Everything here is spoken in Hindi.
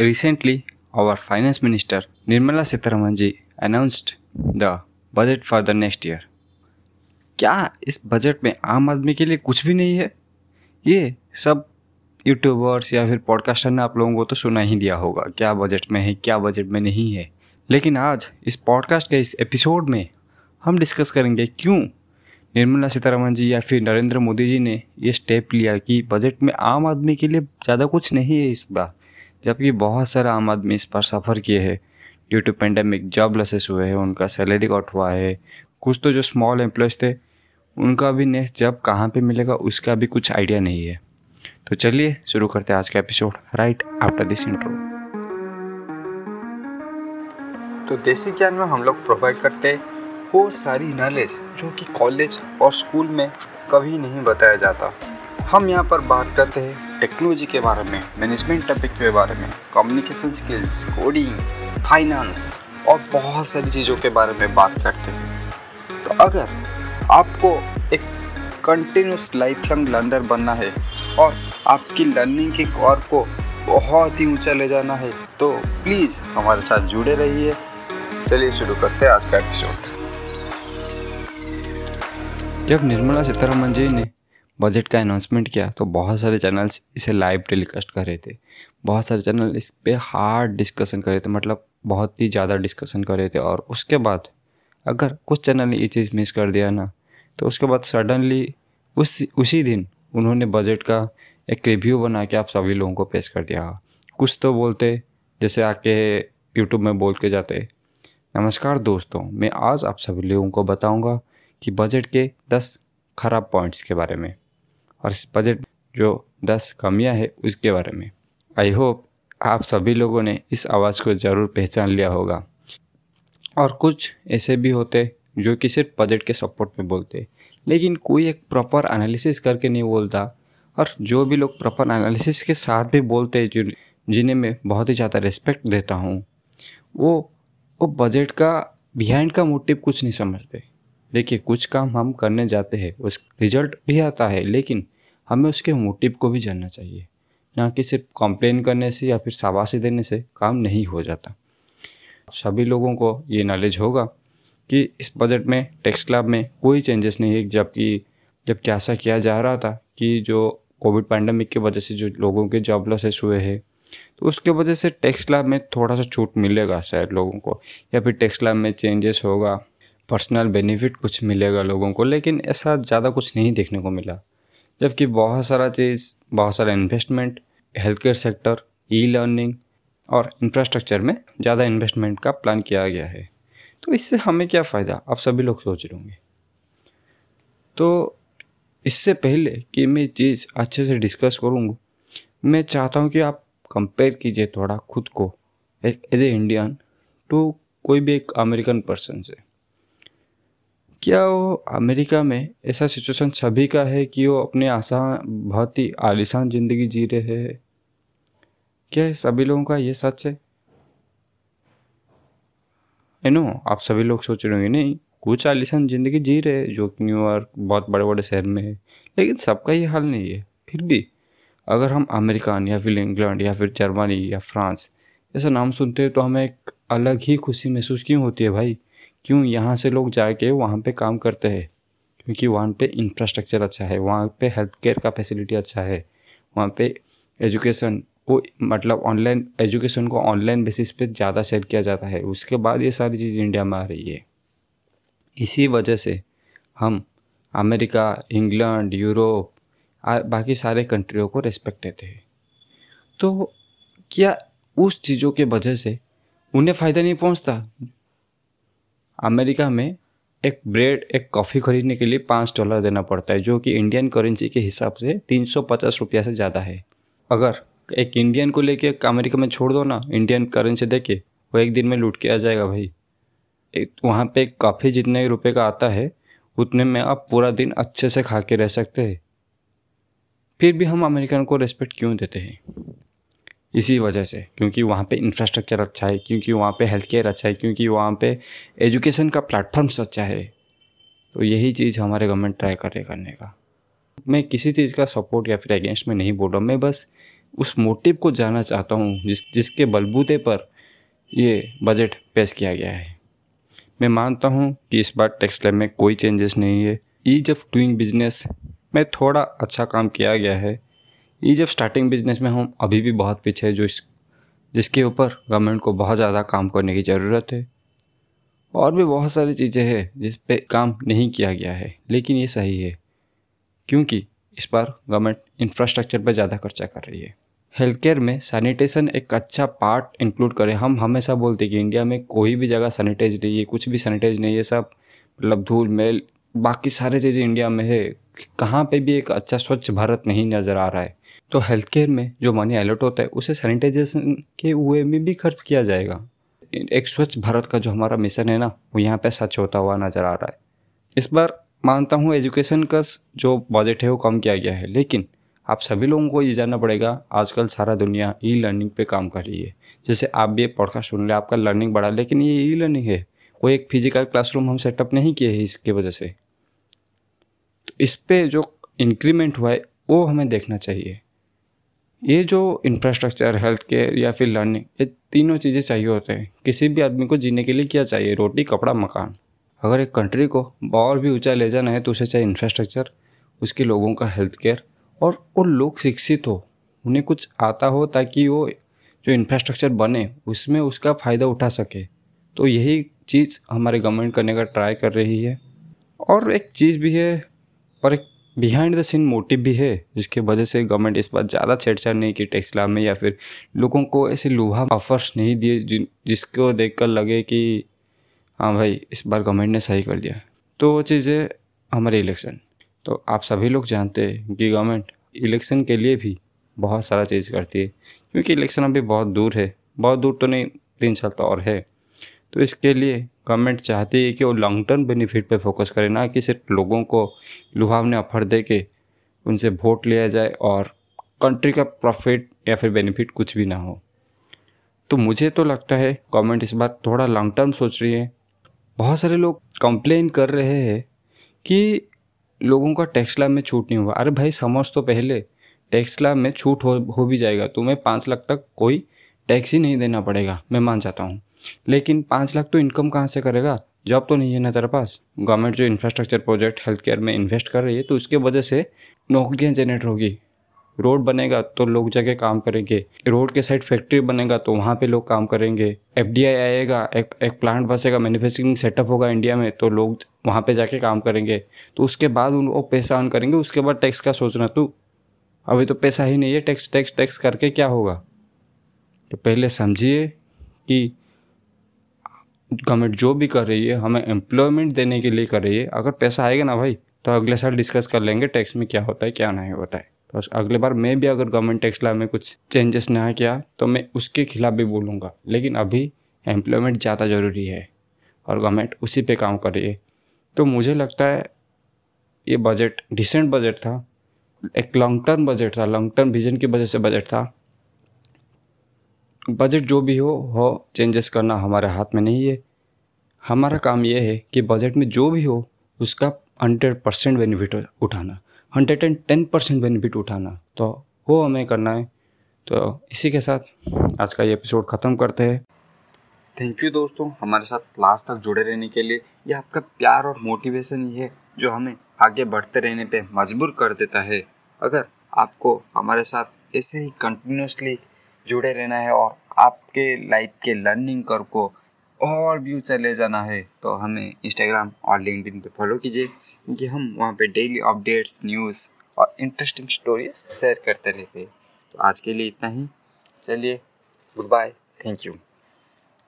Recently, our Finance Minister Nirmala Sitharaman ji announced the budget for the next year. क्या इस बजट में आम आदमी के लिए कुछ भी नहीं है? ये सब यूट्यूबर्स या फिर पॉडकास्टर ने आप लोगों को तो सुना ही दिया होगा, क्या बजट में है क्या बजट में नहीं है। लेकिन आज इस पॉडकास्ट के इस एपिसोड में हम डिस्कस करेंगे क्यों निर्मला सीतारमण जी या फिर नरेंद्र मोदी जी ने ये स्टेप लिया कि बजट में आम आदमी के लिए ज़्यादा कुछ नहीं है इस बार, जबकि बहुत सारा आम आदमी इस बार सफ़र किए हैं due to pandemic. Job losses हुए हैं, उनका सैलरी कट हुआ है, कुछ तो जो स्मॉल एम्प्लॉयज़ थे उनका भी नेक्स्ट जॉब कहाँ पे मिलेगा उसका भी कुछ आइडिया नहीं है। तो चलिए शुरू करते हैं आज का episode right after this intro. तो देसी ज्ञान में हम लोग प्रोवाइड करते हैं वो सारी नॉलेज जो कि कॉलेज और स्कूल में कभी नहीं बताया जाता। हम यहाँ पर बात करते हैं टेक्नोलॉजी के बारे में, मैनेजमेंट टॉपिक के बारे में, कम्युनिकेशन स्किल्स, कोडिंग, फाइनेंस और बहुत सारी चीज़ों के बारे में बात करते हैं। तो अगर आपको एक कंटिन्यूस लाइफ लॉन्ग लर्नर बनना है और आपकी लर्निंग के कॉर्प को बहुत ही ऊंचा ले जाना है तो प्लीज़ हमारे साथ जुड़े रहिए। चलिए शुरू करते हैं आज का एपिसोड। जब निर्मला सीतारमण जी ने बजट का अनाउंसमेंट किया तो बहुत सारे चैनल्स इसे लाइव टेलीकास्ट कर रहे थे, बहुत सारे चैनल इस पर हार्ड डिस्कशन कर रहे थे, मतलब बहुत ही ज़्यादा डिस्कशन कर रहे थे। और उसके बाद अगर कुछ चैनल ने ये चीज़ मिस कर दिया ना तो उसके बाद सडनली उसी दिन उन्होंने बजट का एक रिव्यू बना के आप सभी लोगों को पेश कर दिया। कुछ तो बोलते जैसे आके यूट्यूब में बोल के जाते, नमस्कार दोस्तों, मैं आज आप सभी लोगों को बताऊंगा कि बजट के 10 खराब पॉइंट्स के बारे में और इस बजट जो 10 कमियां है उसके बारे में। आई होप आप सभी लोगों ने इस आवाज़ को ज़रूर पहचान लिया होगा। और कुछ ऐसे भी होते जो कि सिर्फ बजट के सपोर्ट में बोलते, लेकिन कोई एक प्रॉपर एनालिसिस करके नहीं बोलता। और जो भी लोग प्रॉपर एनालिसिस के साथ भी बोलते जिन्हें मैं बहुत ही ज़्यादा रिस्पेक्ट देता हूँ, वो बजट का बिहाइंड का मोटिव कुछ नहीं समझते। देखिए, कुछ काम हम करने जाते हैं, उस रिजल्ट भी आता है, लेकिन हमें उसके मोटिव को भी जानना चाहिए, ना कि सिर्फ कंप्लेन करने से या फिर शाबाशी देने से काम नहीं हो जाता। सभी लोगों को ये नॉलेज होगा कि इस बजट में टैक्स स्लैब में कोई चेंजेस नहीं है, जबकि ऐसा किया जा रहा था कि जो कोविड पैंडमिक की वजह से जो लोगों के जॉब लॉसेस हुए हैं तो उसके वजह से टैक्स स्लैब में थोड़ा सा छूट मिलेगा शायद लोगों को, या फिर टैक्स स्लैब में चेंजेस होगा, पर्सनल बेनिफिट कुछ मिलेगा लोगों को, लेकिन ऐसा ज़्यादा कुछ नहीं देखने को मिला। जबकि बहुत सारा चीज़, बहुत सारा investment health care sector, e learning और इंफ्रास्ट्रक्चर में ज़्यादा इन्वेस्टमेंट का प्लान किया गया है। तो इससे हमें क्या फ़ायदा, आप सभी लोग सोच रहे होंगे। तो इससे पहले कि मैं चीज़ अच्छे से डिस्कस करूँगा, मैं चाहता हूँ कि आप कंपेयर कीजिए थोड़ा खुद को एज ए इंडियन टू कोई भी एक अमेरिकन पर्सन से। क्या वो अमेरिका में ऐसा सिचुएशन सभी का है कि वो अपने आसान बहुत ही आलिशान ज़िंदगी जी रहे हैं? क्या सभी लोगों का ये सच है? आप सभी लोग सोच रहे होंगे नहीं, कुछ आलिशान ज़िंदगी जी रहे जो कि न्यूयॉर्क बहुत बड़े बड़े शहर में है, लेकिन सबका ये हाल नहीं है। फिर भी अगर हम अमेरिकन या फिर इंग्लैंड या फिर जर्मनी या फ्रांस ऐसा नाम सुनते हैं तो हमें एक अलग ही खुशी महसूस क्यों होती है भाई? क्यों यहाँ से लोग जाके वहाँ पे काम करते हैं? क्योंकि वहाँ पे इंफ्रास्ट्रक्चर अच्छा है, वहाँ पे हेल्थ केयर का फैसिलिटी अच्छा है, वहाँ पे एजुकेशन वो मतलब ऑनलाइन एजुकेशन को ऑनलाइन बेसिस पे ज़्यादा शेयर किया जाता है। उसके बाद ये सारी चीज़ इंडिया में आ रही है। इसी वजह से हम अमेरिका, इंग्लैंड, यूरोप बाकी सारे कंट्रियों को रेस्पेक्ट देते हैं। तो क्या उस चीज़ों के वजह से उन्हें फ़ायदा नहीं पहुंचता? अमेरिका में एक ब्रेड, एक कॉफ़ी ख़रीदने के लिए $5 देना पड़ता है, जो कि इंडियन करेंसी के हिसाब से 350 रुपया से ज़्यादा है। अगर एक इंडियन को लेके अमेरिका में छोड़ दो ना, इंडियन करेंसी देके वो एक दिन में लूट के आ जाएगा भाई। वहाँ पे काफ़ी जितने रुपए का आता है उतने में आप पूरा दिन अच्छे से खा के रह सकते हैं। फिर भी हम अमेरिकन को रेस्पेक्ट क्यों देते हैं? इसी वजह से, क्योंकि वहाँ पे इंफ्रास्ट्रक्चर अच्छा है, क्योंकि वहाँ पे हेल्थ केयर अच्छा है, क्योंकि वहाँ पे एजुकेशन का प्लेटफॉर्म्स अच्छा है। तो यही चीज़ हमारे गवर्नमेंट ट्राई करने का। मैं किसी चीज़ का सपोर्ट या फिर अगेंस्ट में नहीं बोल रहा, मैं बस उस मोटिव को जानना चाहता हूँ जिसके बलबूते पर ये बजट पेश किया गया है। मैं मानता हूँ कि इस बार टैक्स स्लैब में कोई चेंजेस नहीं है। ईज ऑफ डूइंग बिजनेस में थोड़ा अच्छा काम किया गया है। ईज ऑफ स्टार्टिंग बिजनेस में हम अभी भी बहुत पीछे हैं, जिसके ऊपर गवर्नमेंट को बहुत ज़्यादा काम करने की ज़रूरत है। और भी बहुत सारी चीज़ें हैं जिस पे काम नहीं किया गया है, लेकिन ये सही है क्योंकि इस बार गवर्नमेंट इंफ्रास्ट्रक्चर पर ज़्यादा खर्चा कर रही है। हेल्थ केयर में सैनिटेशन एक अच्छा पार्ट इंक्लूड करें। हम हमेशा बोलते हैं कि इंडिया में कोई भी जगह सैनिटाइज नहीं है, कुछ भी सैनिटाइज नहीं है, सब मतलब धूल मेल बाकी सारी चीज़ें इंडिया में है। कहाँ पे भी एक अच्छा स्वच्छ भारत नहीं नज़र आ रहा है। तो हेल्थ केयर में जो मनी अलॉट होता है उसे सैनिटाइजेशन के हुए में भी खर्च किया जाएगा। एक स्वच्छ भारत का जो हमारा मिशन है ना, वो यहाँ पे सच होता हुआ नज़र आ रहा है। इस बार मानता हूँ एजुकेशन का जो बजट है वो कम किया गया है, लेकिन आप सभी लोगों को ये जानना पड़ेगा आजकल सारा दुनिया ई लर्निंग पे काम कर रही है। जैसे आप भी पॉडकास्ट सुन ले, आपका लर्निंग बढ़ा, लेकिन ये ई लर्निंग है, कोई एक फिजिकल क्लासरूम हम सेटअप नहीं किए हैं इसकी वजह से। तो इस पर जो इंक्रीमेंट हुआ है वो हमें देखना चाहिए। ये जो इंफ्रास्ट्रक्चर, हेल्थ केयर या फिर लर्निंग, ये तीनों चीज़ें चाहिए होते हैं। किसी भी आदमी को जीने के लिए क्या चाहिए? रोटी, कपड़ा, मकान। अगर एक कंट्री को और भी ऊंचा ले जाना है तो उसे चाहिए इंफ्रास्ट्रक्चर, उसके लोगों का हेल्थ केयर, और वो लोग शिक्षित हो, उन्हें कुछ आता हो, ताकि वो जो इंफ्रास्ट्रक्चर बने उसमें उसका फ़ायदा उठा सके। तो यही चीज़ हमारे गवर्नमेंट करने का ट्राई कर रही है। और एक चीज़ भी है और एक बिहाइंड द सीन मोटिव भी है, जिसके वजह से गवर्नमेंट इस बार ज़्यादा छेड़छाड़ नहीं की टैक्स स्लैब में, या फिर लोगों को ऐसे लुभा ऑफर्स नहीं दिए जिसको देखकर लगे कि हाँ भाई इस बार गवर्नमेंट ने सही कर दिया। तो वो चीज़ है हमारे इलेक्शन। तो आप सभी लोग जानते हैं कि गवर्नमेंट इलेक्शन के लिए भी बहुत सारा चीज़ करती है, क्योंकि इलेक्शन अभी बहुत दूर है, बहुत दूर तो नहीं, 3 साल तो और है। तो इसके लिए गवर्नमेंट चाहती है कि वो लॉन्ग टर्म बेनिफिट पे फोकस करे, ना कि सिर्फ लोगों को लुभावने ऑफर दे के उनसे वोट लिया जाए और कंट्री का प्रॉफिट या फिर बेनिफिट कुछ भी ना हो। तो मुझे तो लगता है गवर्नमेंट इस बार थोड़ा लॉन्ग टर्म सोच रही है। बहुत सारे लोग कंप्लेन कर रहे हैं कि लोगों का टैक्स स्लैब में छूट नहीं हुआ। अरे भाई समझ तो पहले, टैक्स स्लैब में छूट हो भी जाएगा, तुम्हें 5 लाख तक कोई टैक्स ही नहीं देना पड़ेगा, मैं मान जाता हूँ। लेकिन 5 लाख तो इनकम कहाँ से करेगा? जॉब तो नहीं है ना तेरे पास। गवर्नमेंट जो इंफ्रास्ट्रक्चर प्रोजेक्ट, हेल्थ केयर में इन्वेस्ट कर रही है तो उसके वजह से नौकरियाँ जनरेट होगी। रोड बनेगा तो लोग जाके काम करेंगे, रोड के साइड फैक्ट्री बनेगा तो वहाँ पे लोग काम करेंगे, FDI आएगा, एक प्लांट बसेगा, मैन्युफैक्चरिंग सेटअप होगा इंडिया में तो लोग वहाँ पे जाके काम करेंगे। तो उसके बाद उनको पैसा ऑन करेंगे, उसके बाद टैक्स का सोचना। तू अभी तो पैसा ही नहीं है, टैक्स टैक्स टैक्स करके क्या होगा? तो पहले समझिए कि गवर्नमेंट जो भी कर रही है हमें एम्प्लॉयमेंट देने के लिए कर रही है। अगर पैसा आएगा ना भाई तो अगले साल डिस्कस कर लेंगे टैक्स में क्या होता है क्या नहीं होता है। तो अगले बार मैं भी अगर गवर्नमेंट टैक्स लॉ में कुछ चेंजेस ना किया तो मैं उसके खिलाफ भी बोलूँगा। लेकिन अभी एम्प्लॉयमेंट ज़्यादा ज़रूरी है और गवर्नमेंट उसी पे काम कर रही है। तो मुझे लगता है ये बजट डिसेंट बजट था, एक लॉन्ग टर्म बजट था, लॉन्ग टर्म विजन की वजह से बजट था। बजट जो भी हो चेंजेस करना हमारे हाथ में नहीं है। हमारा काम यह है कि बजट में जो भी हो उसका 100% बेनिफिट उठाना, 110% बेनिफिट उठाना, तो वो हमें करना है। तो इसी के साथ आज का ये एपिसोड ख़त्म करते हैं। थैंक यू दोस्तों हमारे साथ लास्ट तक जुड़े रहने के लिए। यह आपका प्यार और मोटिवेशन ही है जो हमें आगे बढ़ते रहने पे मजबूर कर देता है। अगर आपको हमारे साथ ऐसे ही कंटिन्यूसली जुड़े रहना है और आपके लाइफ के लर्निंग कर्व को और भी ऊंचा ले जाना है तो हमें इंस्टाग्राम और लिंक्डइन पे फॉलो कीजिए, क्योंकि हम वहाँ पे डेली अपडेट्स, न्यूज़ और इंटरेस्टिंग स्टोरीज शेयर करते रहते हैं। तो आज के लिए इतना ही, चलिए गुड बाय, थैंक यू।